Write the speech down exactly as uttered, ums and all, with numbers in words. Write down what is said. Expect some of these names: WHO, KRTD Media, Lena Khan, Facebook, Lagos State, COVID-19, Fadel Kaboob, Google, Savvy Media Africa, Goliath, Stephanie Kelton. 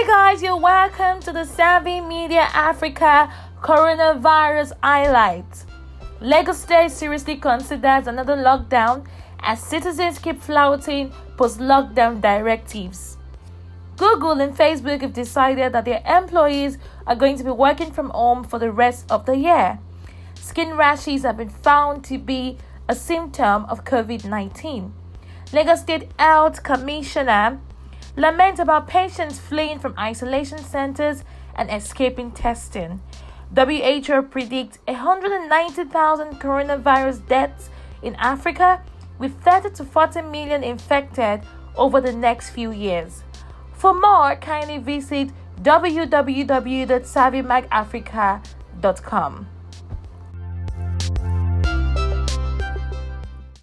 Hey guys, you're welcome to the Savvy Media Africa Coronavirus Highlight. Lagos State seriously considers another lockdown as citizens keep flouting post-lockdown directives. Google and Facebook have decided that their employees are going to be working from home for the rest of the year. Skin rashes have been found to be a symptom of COVID nineteen. Lagos State Health Commissioner lament about patients fleeing from isolation centers and escaping testing. W H O predicts one hundred ninety thousand coronavirus deaths in Africa, with thirty to forty million infected over the next few years. For more, kindly visit w w w dot savvy mag africa dot com.